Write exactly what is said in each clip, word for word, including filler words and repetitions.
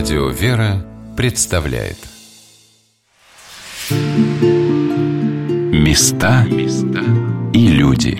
Радио «Вера» представляет Места и люди.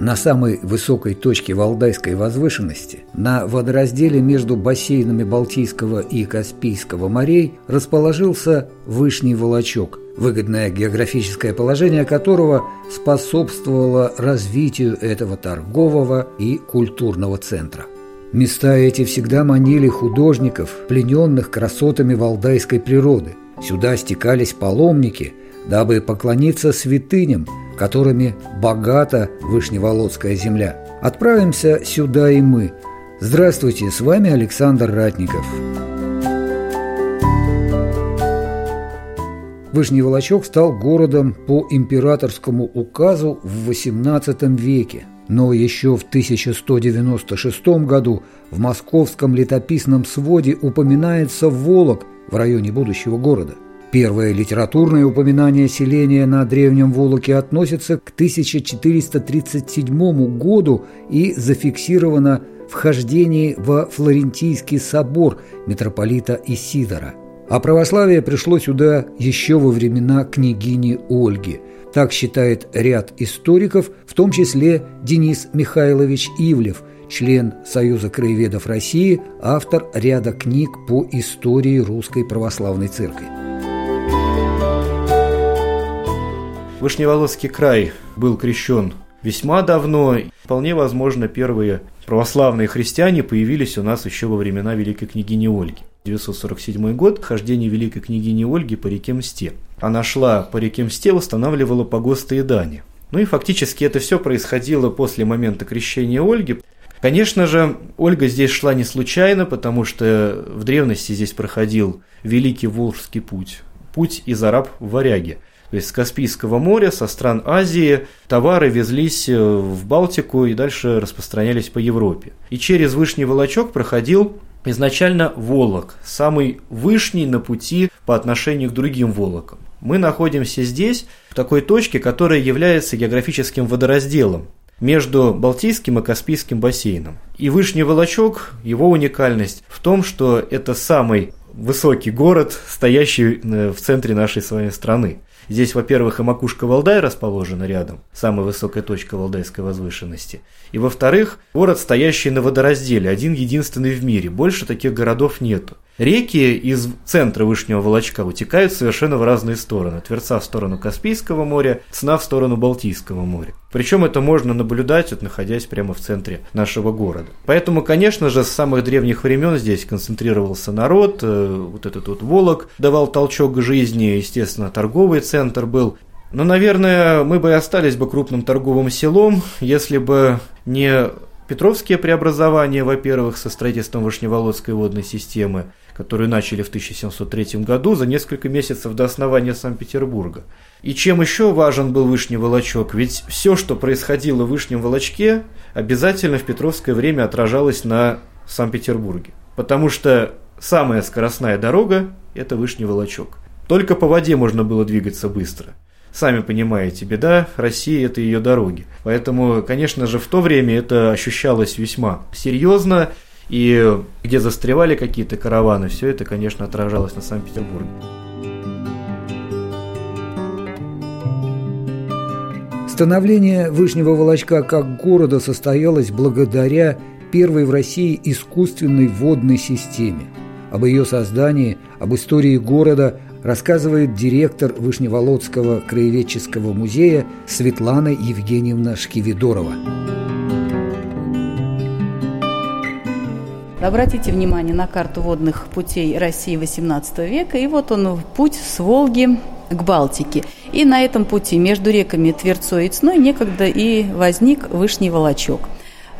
На самой высокой точке Валдайской возвышенности, на водоразделе между бассейнами Балтийского и Каспийского морей, расположился Вышний Волочок, выгодное географическое положение которого способствовало развитию этого торгового и культурного центра. Места эти всегда манили художников, плененных красотами валдайской природы. Сюда стекались паломники, дабы поклониться святыням, которыми богата Вышневолодская земля. Отправимся сюда и мы. Здравствуйте, с вами Александр Ратников. Вышний Волочок стал городом по императорскому указу в восемнадцатом веке, но еще в тысяча сто девяносто шестом году в московском летописном своде упоминается Волок в районе будущего города. Первое литературное упоминание селения на Древнем Волоке относится к тысяча четыреста тридцать седьмому году и зафиксировано в хождении во Флорентийский собор митрополита Исидора. А православие пришло сюда еще во времена княгини Ольги. Так считает ряд историков, в том числе Денис Михайлович Ивлев, член Союза краеведов России, автор ряда книг по истории Русской Православной Церкви. Вышневолодский край был крещен весьма давно. Вполне возможно, первые православные христиане появились у нас еще во времена Великой княгини Ольги. девятьсот сорок седьмой год, хождение Великой княгини Ольги по реке Мсте. Она шла по реке Мсте, восстанавливала погосты и дани. Ну и фактически это все происходило после момента крещения Ольги. Конечно же, Ольга здесь шла не случайно, потому что в древности здесь проходил Великий Волжский путь, путь из араб в варяги. То есть с Каспийского моря, со стран Азии товары везлись в Балтику и дальше распространялись по Европе. И через Вышний Волочок проходил изначально Волок, самый вышний на пути по отношению к другим Волокам. Мы находимся здесь, в такой точке, которая является географическим водоразделом между Балтийским и Каспийским бассейном. И Вышний Волочок, его уникальность в том, что это самый высокий город, стоящий в центре нашей с вами страны. Здесь, во-первых, и макушка Валдай расположена рядом, самая высокая точка Валдайской возвышенности. И, во-вторых, город, стоящий на водоразделе, один-единственный в мире, больше таких городов нету. Реки из центра Вышнего Волочка утекают совершенно в разные стороны. Тверца в сторону Каспийского моря, Цна в сторону Балтийского моря. Причем это можно наблюдать, вот, находясь прямо в центре нашего города. Поэтому, конечно же, с самых древних времен здесь концентрировался народ, вот этот вот Волок давал толчок к жизни, естественно, торговый центр был. Но, наверное, мы бы и остались бы крупным торговым селом, если бы не петровские преобразования, во-первых, со строительством Вышневолодской водной системы, которую начали в тысяча семьсот третьем году, за несколько месяцев до основания Санкт-Петербурга. И чем еще важен был Вышний Волочок? Ведь все, что происходило в Вышнем Волочке, обязательно в петровское время отражалось на Санкт-Петербурге. Потому что самая скоростная дорога – это Вышний Волочок. Только по воде можно было двигаться быстро. Сами понимаете, беда России – это ее дороги. Поэтому, конечно же, в то время это ощущалось весьма серьезно. И где застревали какие-то караваны, все это, конечно, отражалось на Санкт-Петербурге. Становление Вышнего Волочка как города состоялось благодаря первой в России искусственной водной системе. Об ее создании, об истории города рассказывает директор Вышневолодского краеведческого музея Светлана Евгеньевна Шкивидорова. Обратите внимание на карту водных путей России восемнадцатого века, и вот он путь с Волги к Балтике. И на этом пути между реками Тверцой и Цной некогда и возник Вышний Волочок.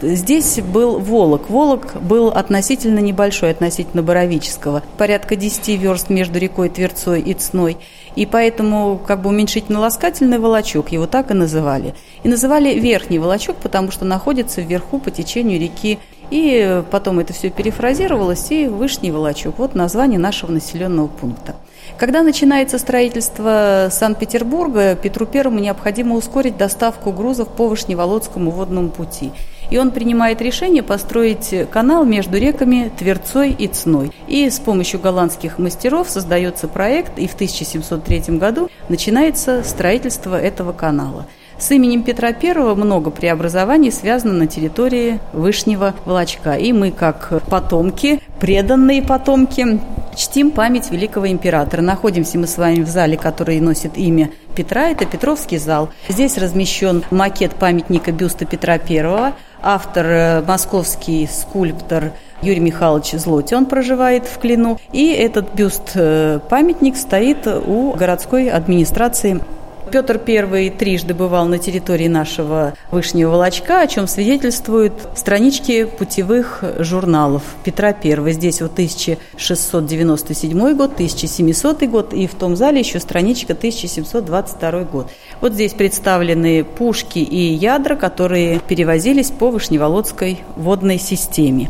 Здесь был Волок. Волок был относительно небольшой, относительно Боровического. Порядка десяти верст между рекой Тверцой и Цной. И поэтому как бы уменьшительно-ласкательный Волочок, его так и называли. И называли Верхний Волочок, потому что находится вверху по течению реки. И потом это все перефразировалось, и Вышний Волочок. Вот название нашего населенного пункта. Когда начинается строительство Санкт-Петербурга, Петру Первому необходимо ускорить доставку грузов по Вышневолодскому водному пути. И он принимает решение построить канал между реками Тверцой и Цной. И с помощью голландских мастеров создается проект, и в тысяча семьсот третьем году начинается строительство этого канала. С именем Петра Первого много преобразований связано на территории Вышнего Волочка. И мы, как потомки, преданные потомки, чтим память великого императора. Находимся мы с вами в зале, который носит имя Петра. Это Петровский зал. Здесь размещен макет памятника бюста Петра Первого. Автор – московский скульптор Юрий Михайлович Злоть, он проживает в Клину. И этот бюст-памятник стоит у городской администрации. Петр Первый трижды бывал на территории нашего Вышнего Волочка, о чем свидетельствуют странички путевых журналов Петра Первого. Здесь вот тысяча шестьсот девяносто седьмой год, тысяча семисотый год и в том зале еще страничка тысяча семьсот двадцать второй год. Вот здесь представлены пушки и ядра, которые перевозились по Вышневолодской водной системе.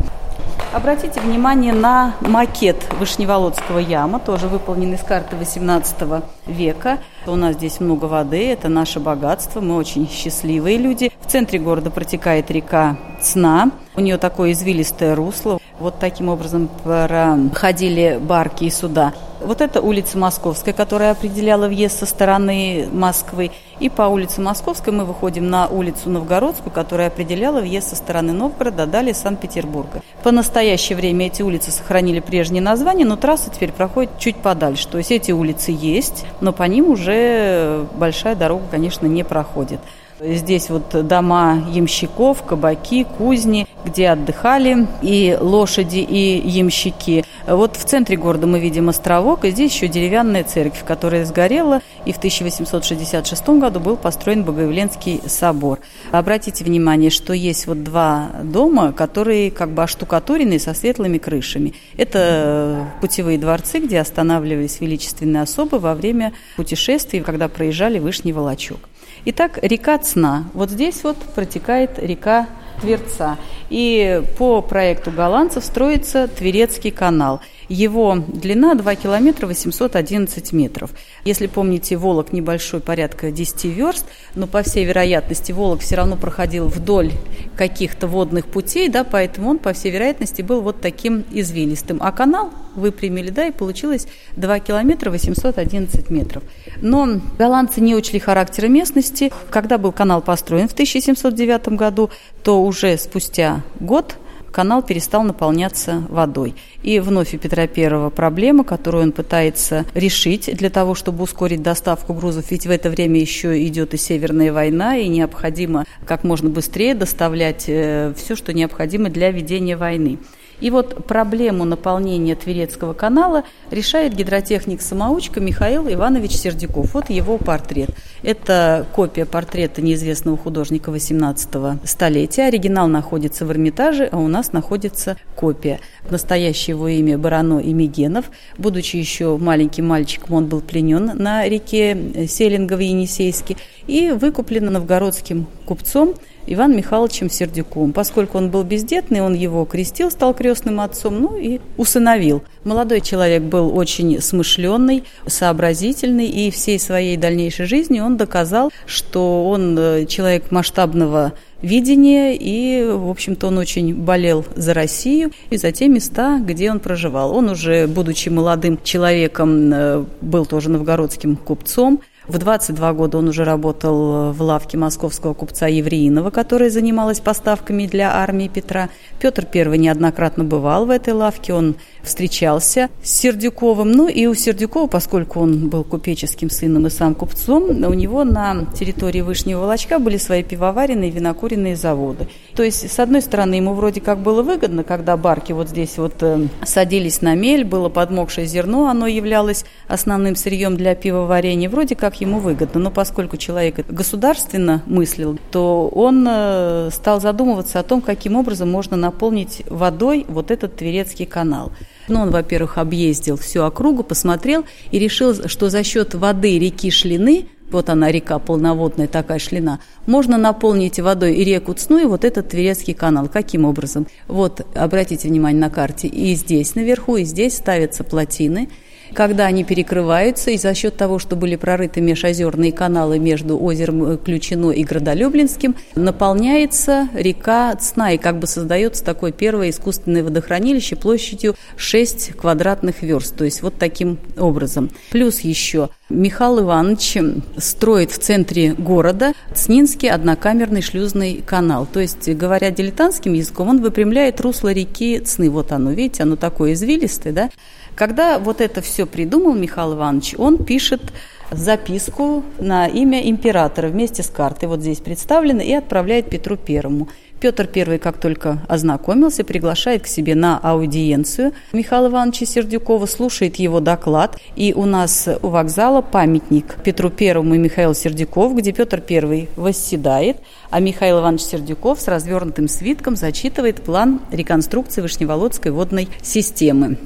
Обратите внимание на макет Вышневолодского яма, тоже выполнен из карты восемнадцатого века. У нас здесь много воды, это наше богатство, мы очень счастливые люди. В центре города протекает река Цна, у нее такое извилистое русло. Вот таким образом проходили барки и суда. Вот это улица Московская, которая определяла въезд со стороны Москвы. И по улице Московской мы выходим на улицу Новгородскую, которая определяла въезд со стороны Новгорода, далее Санкт-Петербурга. По настоящее время эти улицы сохранили прежние названия, но трасса теперь проходит чуть подальше. То есть эти улицы есть, но по ним уже большая дорога, конечно, не проходит. Здесь вот дома ямщиков, кабаки, кузни, где отдыхали и лошади, и ямщики. Вот в центре города мы видим островок, и здесь еще деревянная церковь, которая сгорела, и в тысяча восемьсот шестьдесят шестом году был построен Богоявленский собор. Обратите внимание, что есть вот два дома, которые как бы оштукатурены со светлыми крышами. Это путевые дворцы, где останавливались величественные особы во время путешествий, когда проезжали Вышний Волочок. Итак, река Цна. Вот здесь вот протекает река Тверца. И по проекту голландцев строится Тверецкий канал. Его длина два километра восемьсот одиннадцать метров. Если помните, Волок небольшой, порядка десяти верст, но по всей вероятности Волок все равно проходил вдоль каких-то водных путей, да, поэтому он, по всей вероятности, был вот таким извилистым. А канал выпрямили, да, и получилось два километра восемьсот одиннадцать метров. Но голландцы не учли характера местности. Когда был канал построен в тысяча семьсот девятом году, то уже спустя год канал перестал наполняться водой. И вновь у Петра Первого проблема, которую он пытается решить для того, чтобы ускорить доставку грузов. Ведь в это время еще идет и Северная война, и необходимо как можно быстрее доставлять все, что необходимо для ведения войны. И вот проблему наполнения Тверецкого канала решает гидротехник-самоучка Михаил Иванович Сердюков. Вот его портрет. Это копия портрета неизвестного художника восемнадцатого столетия. Оригинал находится в Эрмитаже, а у нас находится копия. Настоящее его имя Барано Имигенов. Будучи еще маленьким мальчиком, он был пленен на реке Селинга в Енисейске и выкуплен новгородским купцом Иваном Михайловичем Сердюковым. Поскольку он был бездетный, он его крестил, стал крестным отцом, ну и усыновил. Молодой человек был очень смышленный, сообразительный, и всей своей дальнейшей жизни он доказал, что он человек масштабного видения, и, в общем-то, он очень болел за Россию и за те места, где он проживал. Он уже, будучи молодым человеком, был тоже новгородским купцом. В двадцать два года он уже работал в лавке московского купца Евреинова, которая занималась поставками для армии Петра. Петр Первый неоднократно бывал в этой лавке, он встречался с Сердюковым. Ну и у Сердюкова, поскольку он был купеческим сыном и сам купцом, у него на территории Вышнего Волочка были свои пивоваренные и винокуренные заводы. То есть, с одной стороны, ему вроде как было выгодно, когда барки вот здесь вот э, садились на мель, было подмокшее зерно, оно являлось основным сырьем для пивоварения, вроде как ему выгодно. Но поскольку человек государственно мыслил, то он э, стал задумываться о том, каким образом можно наполнить водой вот этот Тверецкий канал. Но он, во-первых, объездил всю округу, посмотрел и решил, что за счет воды реки Шлины, вот она река полноводная, такая Шлина, можно наполнить водой и реку Цну, и вот этот Тверецкий канал. Каким образом? Вот, обратите внимание на карте, и здесь наверху, и здесь ставятся плотины. когда они перекрываются, и за счет того, что были прорыты межозерные каналы между озером Ключино и Градолюблинским, наполняется река Цна, и как бы создается такое первое искусственное водохранилище площадью шесть квадратных верст, то есть вот таким образом. Плюс еще Михаил Иванович строит в центре города Цнинский однокамерный шлюзный канал, то есть, говоря дилетантским языком, он выпрямляет русло реки Цны, вот оно, видите, оно такое извилистое, да? Когда вот это все придумал Михаил Иванович, он пишет записку на имя императора вместе с картой, вот здесь представлено, и отправляет Петру Первому. Петр Первый, как только ознакомился, приглашает к себе на аудиенцию Михаила Ивановича Сердюкова, слушает его доклад. И у нас у вокзала памятник Петру Первому и Михаилу Сердюкову, где Петр Первый восседает, а Михаил Иванович Сердюков с развернутым свитком зачитывает план реконструкции Вышневолодской водной системы.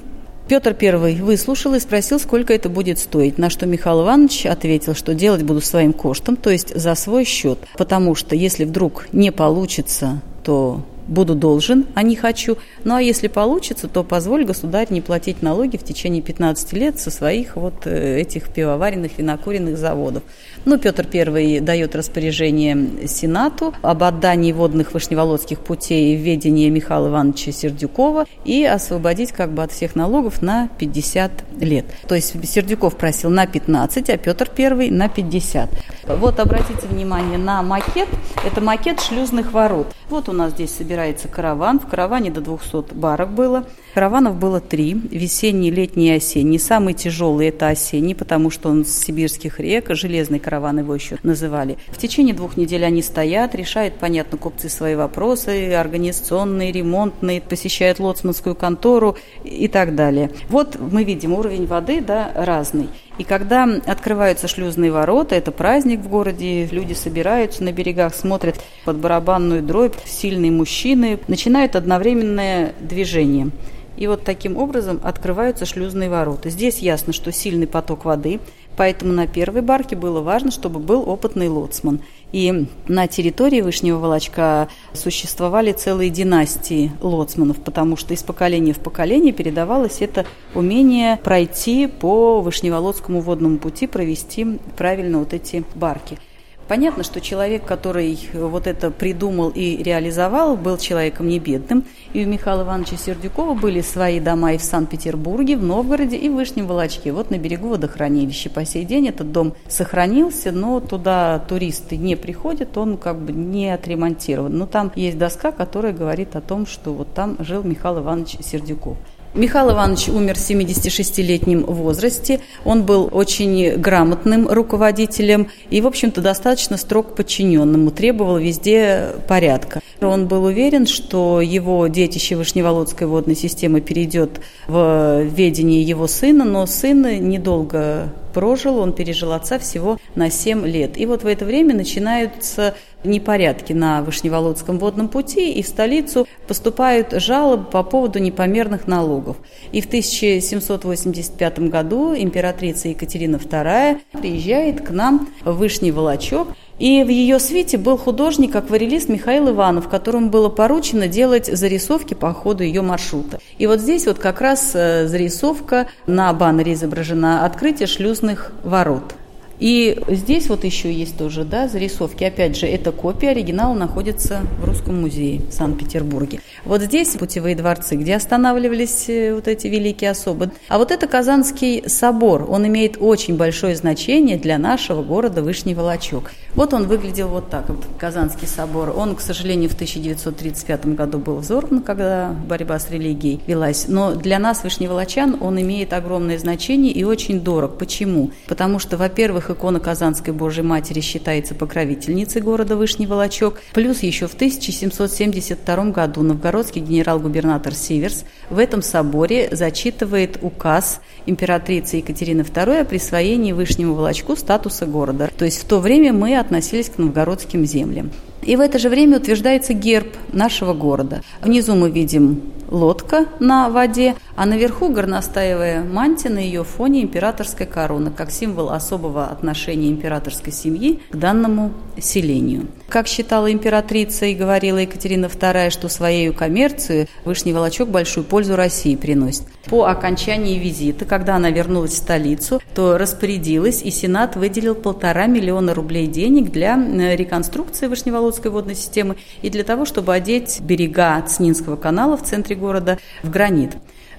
Петр Первый выслушал и спросил, сколько это будет стоить, на что Михаил Иванович ответил, что делать буду своим коштом, то есть за свой счет, потому что если вдруг не получится, то буду должен, а не хочу, ну а если получится, то позволь, государь, не платить налоги в течение пятнадцати лет со своих вот этих пивоваренных, винокуренных заводов. Ну, Петр Первый дает распоряжение Сенату об отдании водных вышневолодских путей в ведение Михаила Ивановича Сердюкова и освободить как бы от всех налогов на пятьдесят лет. То есть Сердюков просил на пятнадцать, а Петр Первый на пятьдесят. Вот обратите внимание на макет. Это макет шлюзных ворот. Вот у нас здесь собирается караван. В караване до двухсот барок было. Караванов было три. Весенний, летний и осенний. Самый тяжелый – это осенний, потому что он с сибирских рек, железный караван. Караван его еще называли. В течение двух недель они стоят, решают, понятно, купцы свои вопросы, организационные, ремонтные, посещают лоцманскую контору и так далее. Вот мы видим уровень воды, да, разный. И когда открываются шлюзные ворота, это праздник в городе, люди собираются на берегах, смотрят под барабанную дробь, сильные мужчины, начинают одновременное движение. И вот таким образом открываются шлюзные ворота. Здесь ясно, что сильный поток воды, поэтому на первой барке было важно, чтобы был опытный лоцман. И на территории Вышнего Волочка существовали целые династии лоцманов, потому что из поколения в поколение передавалось это умение пройти по Вышневолодскому водному пути, провести правильно вот эти барки. Понятно, что человек, который вот это придумал и реализовал, был человеком не бедным. И у Михаила Ивановича Сердюкова были свои дома и в Санкт-Петербурге, в Новгороде и в Вышнем Волочке. Вот на берегу водохранилища. По сей день этот дом сохранился, но туда туристы не приходят, он как бы не отремонтирован. Но там есть доска, которая говорит о том, что вот там жил Михаил Иванович Сердюков. Михаил Иванович умер в семидесятишестилетнем возрасте. Он был очень грамотным руководителем и, в общем-то, достаточно строг подчиненному, требовал везде порядка. Он был уверен, что его детище Вышневолодской водной системы перейдет в ведение его сына, но сын недолго прожил, он пережил отца всего на семь лет. И вот в это время начинаются непорядки на Вышневолодском водном пути, и в столицу поступают жалобы по поводу непомерных налогов. И в тысяча семьсот восемьдесят пятом году императрица Екатерина вторая приезжает к нам в Вышний Волочок, и в ее свите был художник-акварелист Михаил Иванов, которому было поручено делать зарисовки по ходу ее маршрута. И вот здесь вот как раз зарисовка, на баннере изображена открытие шлюзных ворот. И здесь вот еще есть тоже, да, зарисовки. Опять же, эта копия оригинала находится в Русском музее в Санкт-Петербурге. Вот здесь путевые дворцы, где останавливались вот эти великие особы. А вот это Казанский собор. Он имеет очень большое значение для нашего города Вышний Волочок. Вот он выглядел вот так вот, Казанский собор. Он, к сожалению, в тысяча девятьсот тридцать пятом году был взорван, когда борьба с религией велась. Но для нас, вышневолочан, он имеет огромное значение и очень дорог. Почему? Потому что, во-первых, икона Казанской Божьей Матери считается покровительницей города Вышний Волочок. Плюс еще в тысяча семьсот семьдесят втором году новгородский генерал-губернатор Сиверс в этом соборе зачитывает указ императрицы Екатерины второй о присвоении Вышнему Волочку статуса города. То есть в то время мы относились к новгородским землям. И в это же время утверждается герб нашего города. Внизу мы видим лодка на воде, а наверху горностаевая мантия, на ее фоне императорская корона, как символ особого отношения императорской семьи к данному селению. Как считала императрица и говорила Екатерина Вторая, что своей коммерцией Вышний Волочек большую пользу России приносит. По окончании визита, когда она вернулась в столицу, то распорядилась, и Сенат выделил полтора миллиона рублей денег для реконструкции Вышневолодской водной системы и для того, чтобы одеть берега Цнинского канала в центре города в гранит.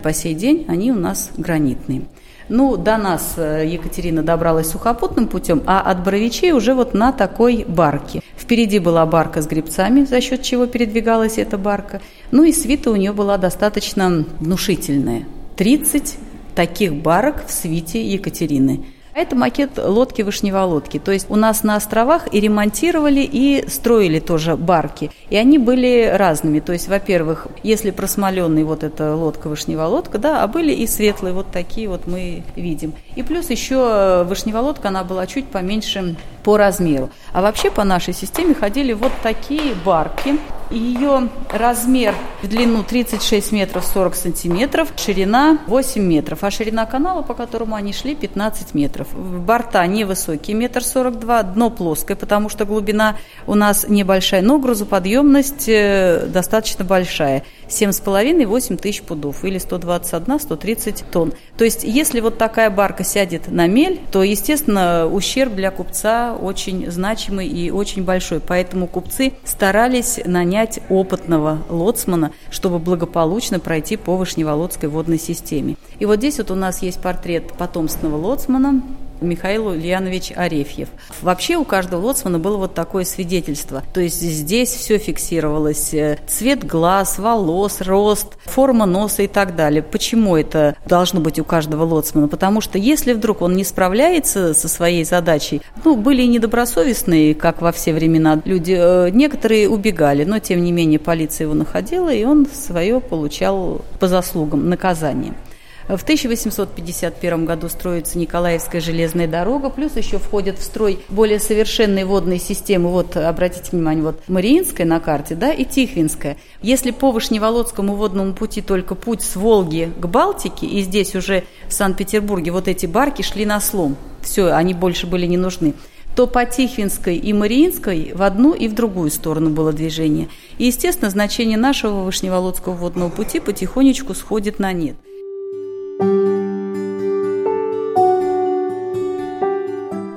По сей день они у нас гранитные. Ну, до нас Екатерина добралась сухопутным путем, а от Боровичей уже вот на такой барке. Впереди была барка с гребцами, за счет чего передвигалась эта барка. Ну и свита у нее была достаточно внушительная. тридцать таких барок в свите Екатерины. Это макет лодки Вышневолодки. То есть у нас на островах и ремонтировали, и строили тоже барки. И они были разными. То есть, во-первых, если просмоленная вот эта лодка Вышневолодка, да, а были и светлые, вот такие вот мы видим. И плюс еще Вышневолодка, она была чуть поменьше по размеру. А вообще по нашей системе ходили вот такие барки. Ее размер в длину тридцать шесть метров сорок сантиметров, ширина восемь метров, а ширина канала, по которому они шли, пятнадцать метров. Борта невысокие, метр сорок два, дно плоское, потому что глубина у нас небольшая, но грузоподъемность достаточно большая. семь с половиной - восемь тысяч пудов или сто двадцать один - сто тридцать тонн. То есть, если вот такая барка сядет на мель, то, естественно, ущерб для купца очень значимый и очень большой. Поэтому купцы старались нанять опытного лоцмана, чтобы благополучно пройти по Вышневолодской водной системе. И вот здесь вот у нас есть портрет потомственного лоцмана Михаил Ульянович Арефьев. Вообще у каждого лоцмана было вот такое свидетельство. То есть здесь все фиксировалось. Цвет глаз, волос, рост, форма носа и так далее. Почему это должно быть у каждого лоцмана? Потому что если вдруг он не справляется со своей задачей, ну, были и недобросовестные, как во все времена, люди. Некоторые убегали, но тем не менее полиция его находила, и он свое получал по заслугам наказание. В тысяча восемьсот пятьдесят первом году строится Николаевская железная дорога, плюс еще входят в строй более совершенные водные системы. Вот, обратите внимание, вот Мариинская на карте, да, и Тихвинская. Если по Вышневолодскому водному пути только путь с Волги к Балтике, и здесь уже в Санкт-Петербурге вот эти барки шли на слом, все, они больше были не нужны, то по Тихвинской и Мариинской в одну и в другую сторону было движение. И, естественно, значение нашего Вышневолодского водного пути потихонечку сходит на нет.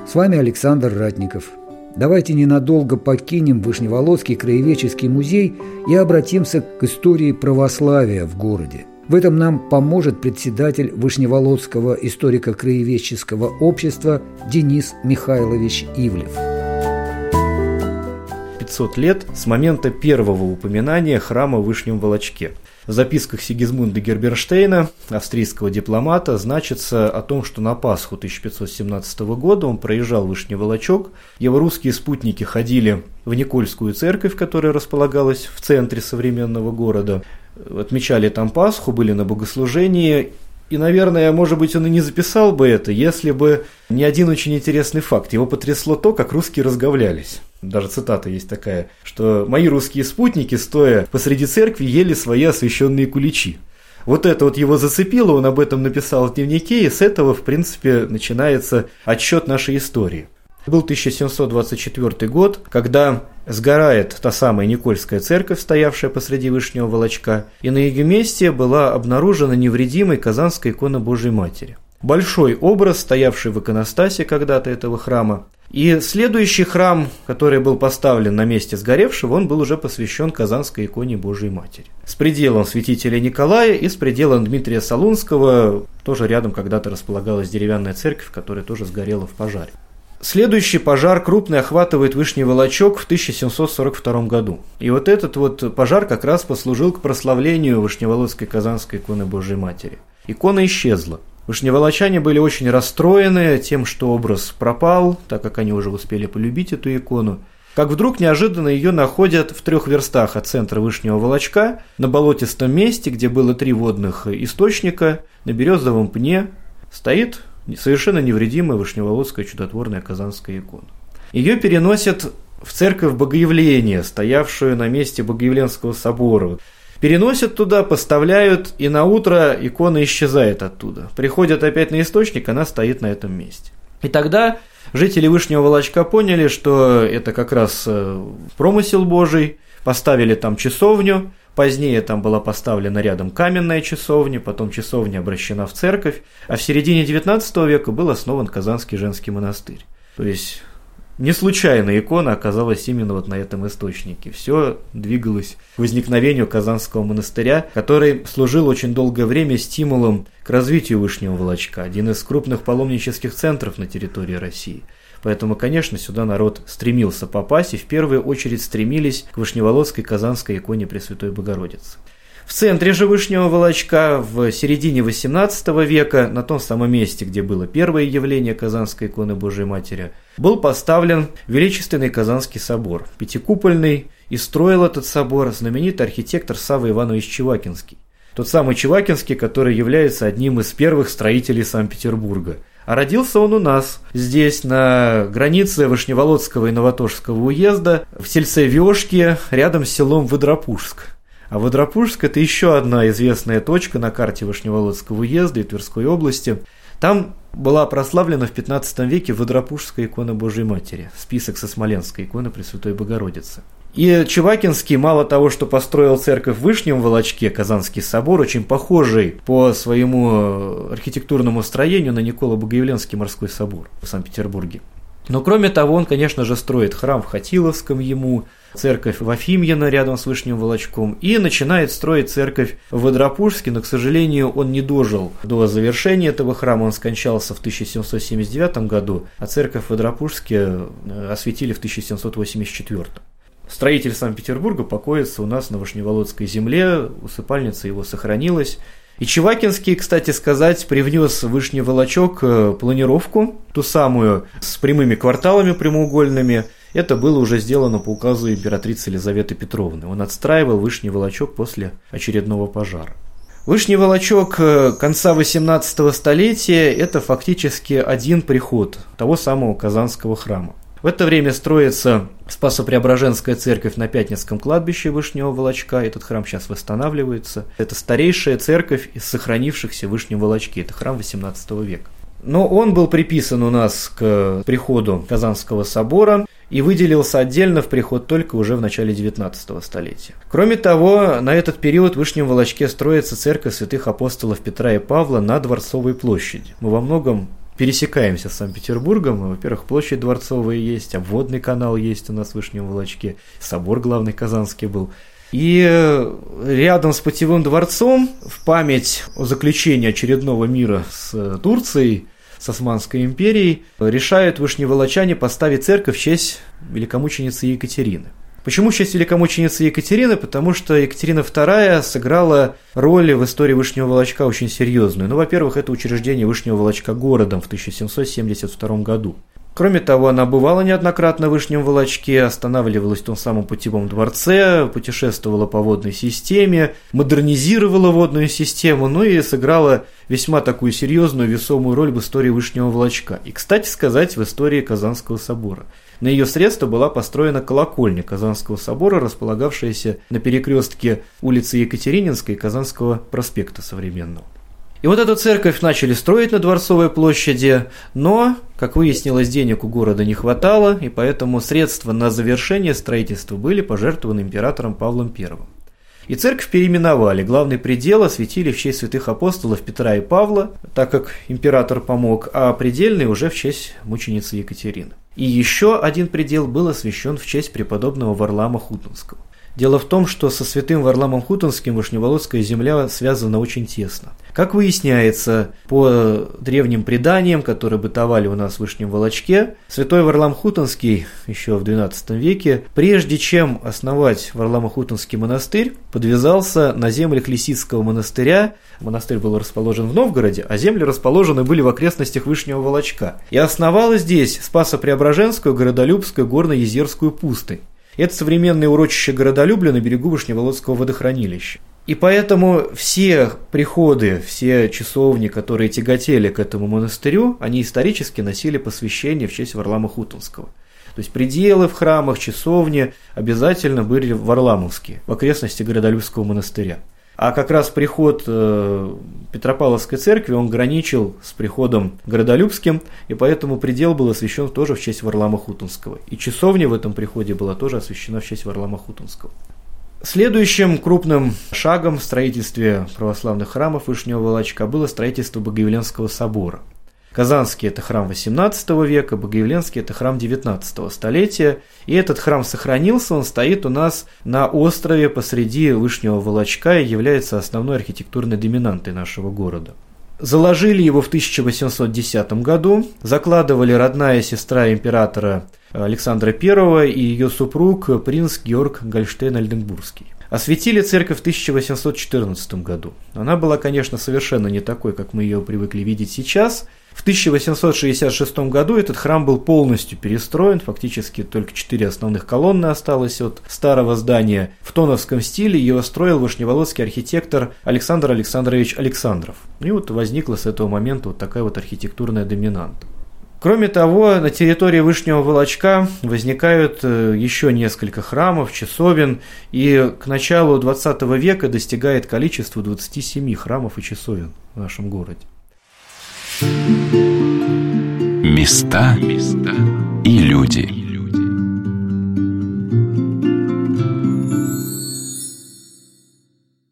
С вами Александр Ратников. Давайте ненадолго покинем Вышневолодский краеведческий музей и обратимся к истории православия в городе. В этом нам поможет председатель Вышневолодского историко-краеведческого общества Денис Михайлович Ивлев. пятьсот лет с момента первого упоминания храма в Вышнем Волочке. В записках Сигизмунда Герберштейна, австрийского дипломата, значится о том, что на Пасху тысяча пятьсот семнадцатого года он проезжал Вышний Волочек, его русские спутники ходили в Никольскую церковь, которая располагалась в центре современного города, отмечали там Пасху, были на богослужении, и, наверное, может быть, он и не записал бы это, если бы не один очень интересный факт. Его потрясло то, как русские разговлялись. Даже цитата есть такая, что «мои русские спутники, стоя посреди церкви, ели свои освященные куличи». Вот это вот его зацепило, он об этом написал в дневнике, и с этого, в принципе, начинается отсчет нашей истории. Был тысяча семьсот двадцать четвёртый год, когда сгорает та самая Никольская церковь, стоявшая посреди Вышнего Волочка, и на ее месте была обнаружена невредимой Казанская икона Божьей Матери. Большой образ, стоявший в иконостасе когда-то этого храма. И следующий храм, который был поставлен на месте сгоревшего, он был уже посвящен Казанской иконе Божьей Матери. С пределом святителя Николая и с пределом Дмитрия Солунского тоже рядом когда-то располагалась деревянная церковь, которая тоже сгорела в пожаре. Следующий пожар крупный охватывает Вышний Волочек в тысяча семьсот сорок втором году. И вот этот вот пожар как раз послужил к прославлению Вышневолодской Казанской иконы Божьей Матери. Икона исчезла. Вышневолочане были очень расстроены тем, что образ пропал, так как они уже успели полюбить эту икону. Как вдруг неожиданно ее находят в трех верстах от центра Вышнего Волочка, на болотистом месте, где было три водных источника, на березовом пне стоит совершенно невредимая Вышневолодская чудотворная Казанская икона. Ее переносят в церковь Богоявления, стоявшую на месте Богоявленского собора. Переносят туда, поставляют, и на утро икона исчезает оттуда. Приходят опять на источник, она стоит на этом месте. И тогда жители Вышнего Волочка поняли, что это как раз промысел Божий, поставили там часовню, позднее там была поставлена рядом каменная часовня, потом часовня обращена в церковь, а в середине девятнадцатого века был основан Казанский женский монастырь. То есть не случайно икона оказалась именно вот на этом источнике. Все двигалось к возникновению Казанского монастыря, который служил очень долгое время стимулом к развитию Вышнего Волочка, один из крупных паломнических центров на территории России. Поэтому, конечно, сюда народ стремился попасть, и в первую очередь стремились к Вышневолодской Казанской иконе Пресвятой Богородицы. В центре же Вышнего Волочка в середине восемнадцатого века, на том самом месте, где было первое явление Казанской иконы Божией Матери, был поставлен величественный Казанский собор, пятикупольный, и строил этот собор знаменитый архитектор Савва Иванович Чевакинский. Тот самый Чевакинский, который является одним из первых строителей Санкт-Петербурга. А родился он у нас, здесь, на границе Вышневолодского и Новотошского уезда, в сельце Вешки, рядом с селом Выдропужск. А Выдропужск – это еще одна известная точка на карте Вышневолодского уезда и Тверской области. Там была прославлена в пятнадцатом веке Выдропужская икона Божией Матери, список со Смоленской иконы Пресвятой Богородицы. И Чевакинский мало того, что построил церковь в Вышнем Волочке, Казанский собор, очень похожий по своему архитектурному строению на Николо-Богоявленский морской собор в Санкт-Петербурге. Но кроме того, он, конечно же, строит храм в Хатиловском ему, церковь в Вафимьино рядом с Вышним Волочком, и начинает строить церковь в Выдропужске, но, к сожалению, он не дожил до завершения этого храма, он скончался в тысяча семьсот семьдесят девятом году, а церковь в Выдропужске освятили в тысяча семьсот восемьдесят четвёртом. Строитель Санкт-Петербурга покоится у нас на Вышневолодской земле, усыпальница его сохранилась. И Чевакинский, кстати сказать, привнес в Вышний Волочок планировку, ту самую с прямыми кварталами прямоугольными. Это было уже сделано по указу императрицы Елизаветы Петровны. Он отстраивал Вышний Волочок после очередного пожара. Вышний Волочок конца восемнадцатого столетия – это фактически один приход того самого Казанского храма. В это время строится Спасо-Преображенская церковь на Пятницком кладбище Вышнего Волочка. Этот храм сейчас восстанавливается. Это старейшая церковь из сохранившихся в Вышнем Волочке. Это храм восемнадцатого века. Но он был приписан у нас к приходу Казанского собора и выделился отдельно в приход только уже в начале девятнадцатого столетия. Кроме того, на этот период в Вышнем Волочке строится церковь святых апостолов Петра и Павла на Дворцовой площади. Мы во многом пересекаемся с Санкт-Петербургом. Во-первых, площадь Дворцовая есть, обводный канал есть у нас в Вышнем Волочке, собор главный Казанский был. И рядом с Путевым дворцом, в память о заключении очередного мира с Турцией, с Османской империей, решают вышневолочане поставить церковь в честь великомученицы Екатерины. Почему в честь великомученицы Екатерины? Потому что Екатерина Вторая сыграла роль в истории Вышнего Волочка очень серьезную. Ну, во-первых, это учреждение Вышнего Волочка городом в тысяча семьсот семьдесят втором году. Кроме того, она бывала неоднократно в Вышнем Волочке, останавливалась в том самом Путевом дворце, путешествовала по водной системе, модернизировала водную систему, ну и сыграла весьма такую серьезную, весомую роль в истории Вышнего Волочка. И, кстати сказать, в истории Казанского собора. На ее средства была построена колокольня Казанского собора, располагавшаяся на перекрестке улицы Екатерининской и Казанского проспекта современного. И вот эту церковь начали строить на Дворцовой площади, но, как выяснилось, денег у города не хватало, и поэтому средства на завершение строительства были пожертвованы императором Павлом Первым. И церковь переименовали, главный предел освятили в честь святых апостолов Петра и Павла, так как император помог, а предельный уже в честь мученицы Екатерины. И еще один предел был освящен в честь преподобного Варлаама Хутонского. Дело в том, что со святым Варламом Хутонским Вышневолодская земля связана очень тесно. Как выясняется, по древним преданиям, которые бытовали у нас в Вышнем Волочке, святой Варлам Хутонский еще в двенадцатом веке, прежде чем основать Варлама-Хутонский монастырь, подвязался на землях Лисицкого монастыря. Монастырь был расположен в Новгороде, а земли расположены были в окрестностях Вышнего Волочка. И основала здесь Спасо-Преображенскую, Городолюбскую, Горно-Езерскую пустынь. Это современное урочище Городолюбля на берегу Вышневолодского водохранилища. И поэтому все приходы, все часовни, которые тяготели к этому монастырю, они исторически носили посвящение в честь Варлама Хутонского. То есть пределы в храмах, часовни обязательно были варламовские, в окрестности Городолюбского монастыря. А как раз приход Петропавловской церкви, он граничил с приходом Городолюбским, и поэтому предел был освящен тоже в честь Варлама Хутонского. И часовня в этом приходе была тоже освящена в честь Варлама Хутонского. Следующим крупным шагом в строительстве православных храмов Вышнего Волочка было строительство Богоявленского собора. Казанский – это храм восемнадцатого века, Богоявленский – это храм девятнадцатого столетия. И этот храм сохранился, он стоит у нас на острове посреди Вышнего Волочка и является основной архитектурной доминантой нашего города. Заложили его в тысяча восемьсот десятом году, закладывали родная сестра императора Александра Первого и ее супруг принц Георг Гольштейн-Ольденбургский. Освятили церковь в тысяча восемьсот четырнадцатом году. Она была, конечно, совершенно не такой, как мы ее привыкли видеть сейчас. В тысяча восемьсот шестьдесят шестом году этот храм был полностью перестроен, фактически только четыре основных колонны осталось от старого здания. В тоновском стиле его строил вышневолодский архитектор Александр Александрович Александров. И вот возникла с этого момента вот такая вот архитектурная доминанта. Кроме того, на территории Вышнего Волочка возникают еще несколько храмов, часовен, и к началу двадцатого века достигает количество двадцати семи храмов и часовен в нашем городе. Места и люди.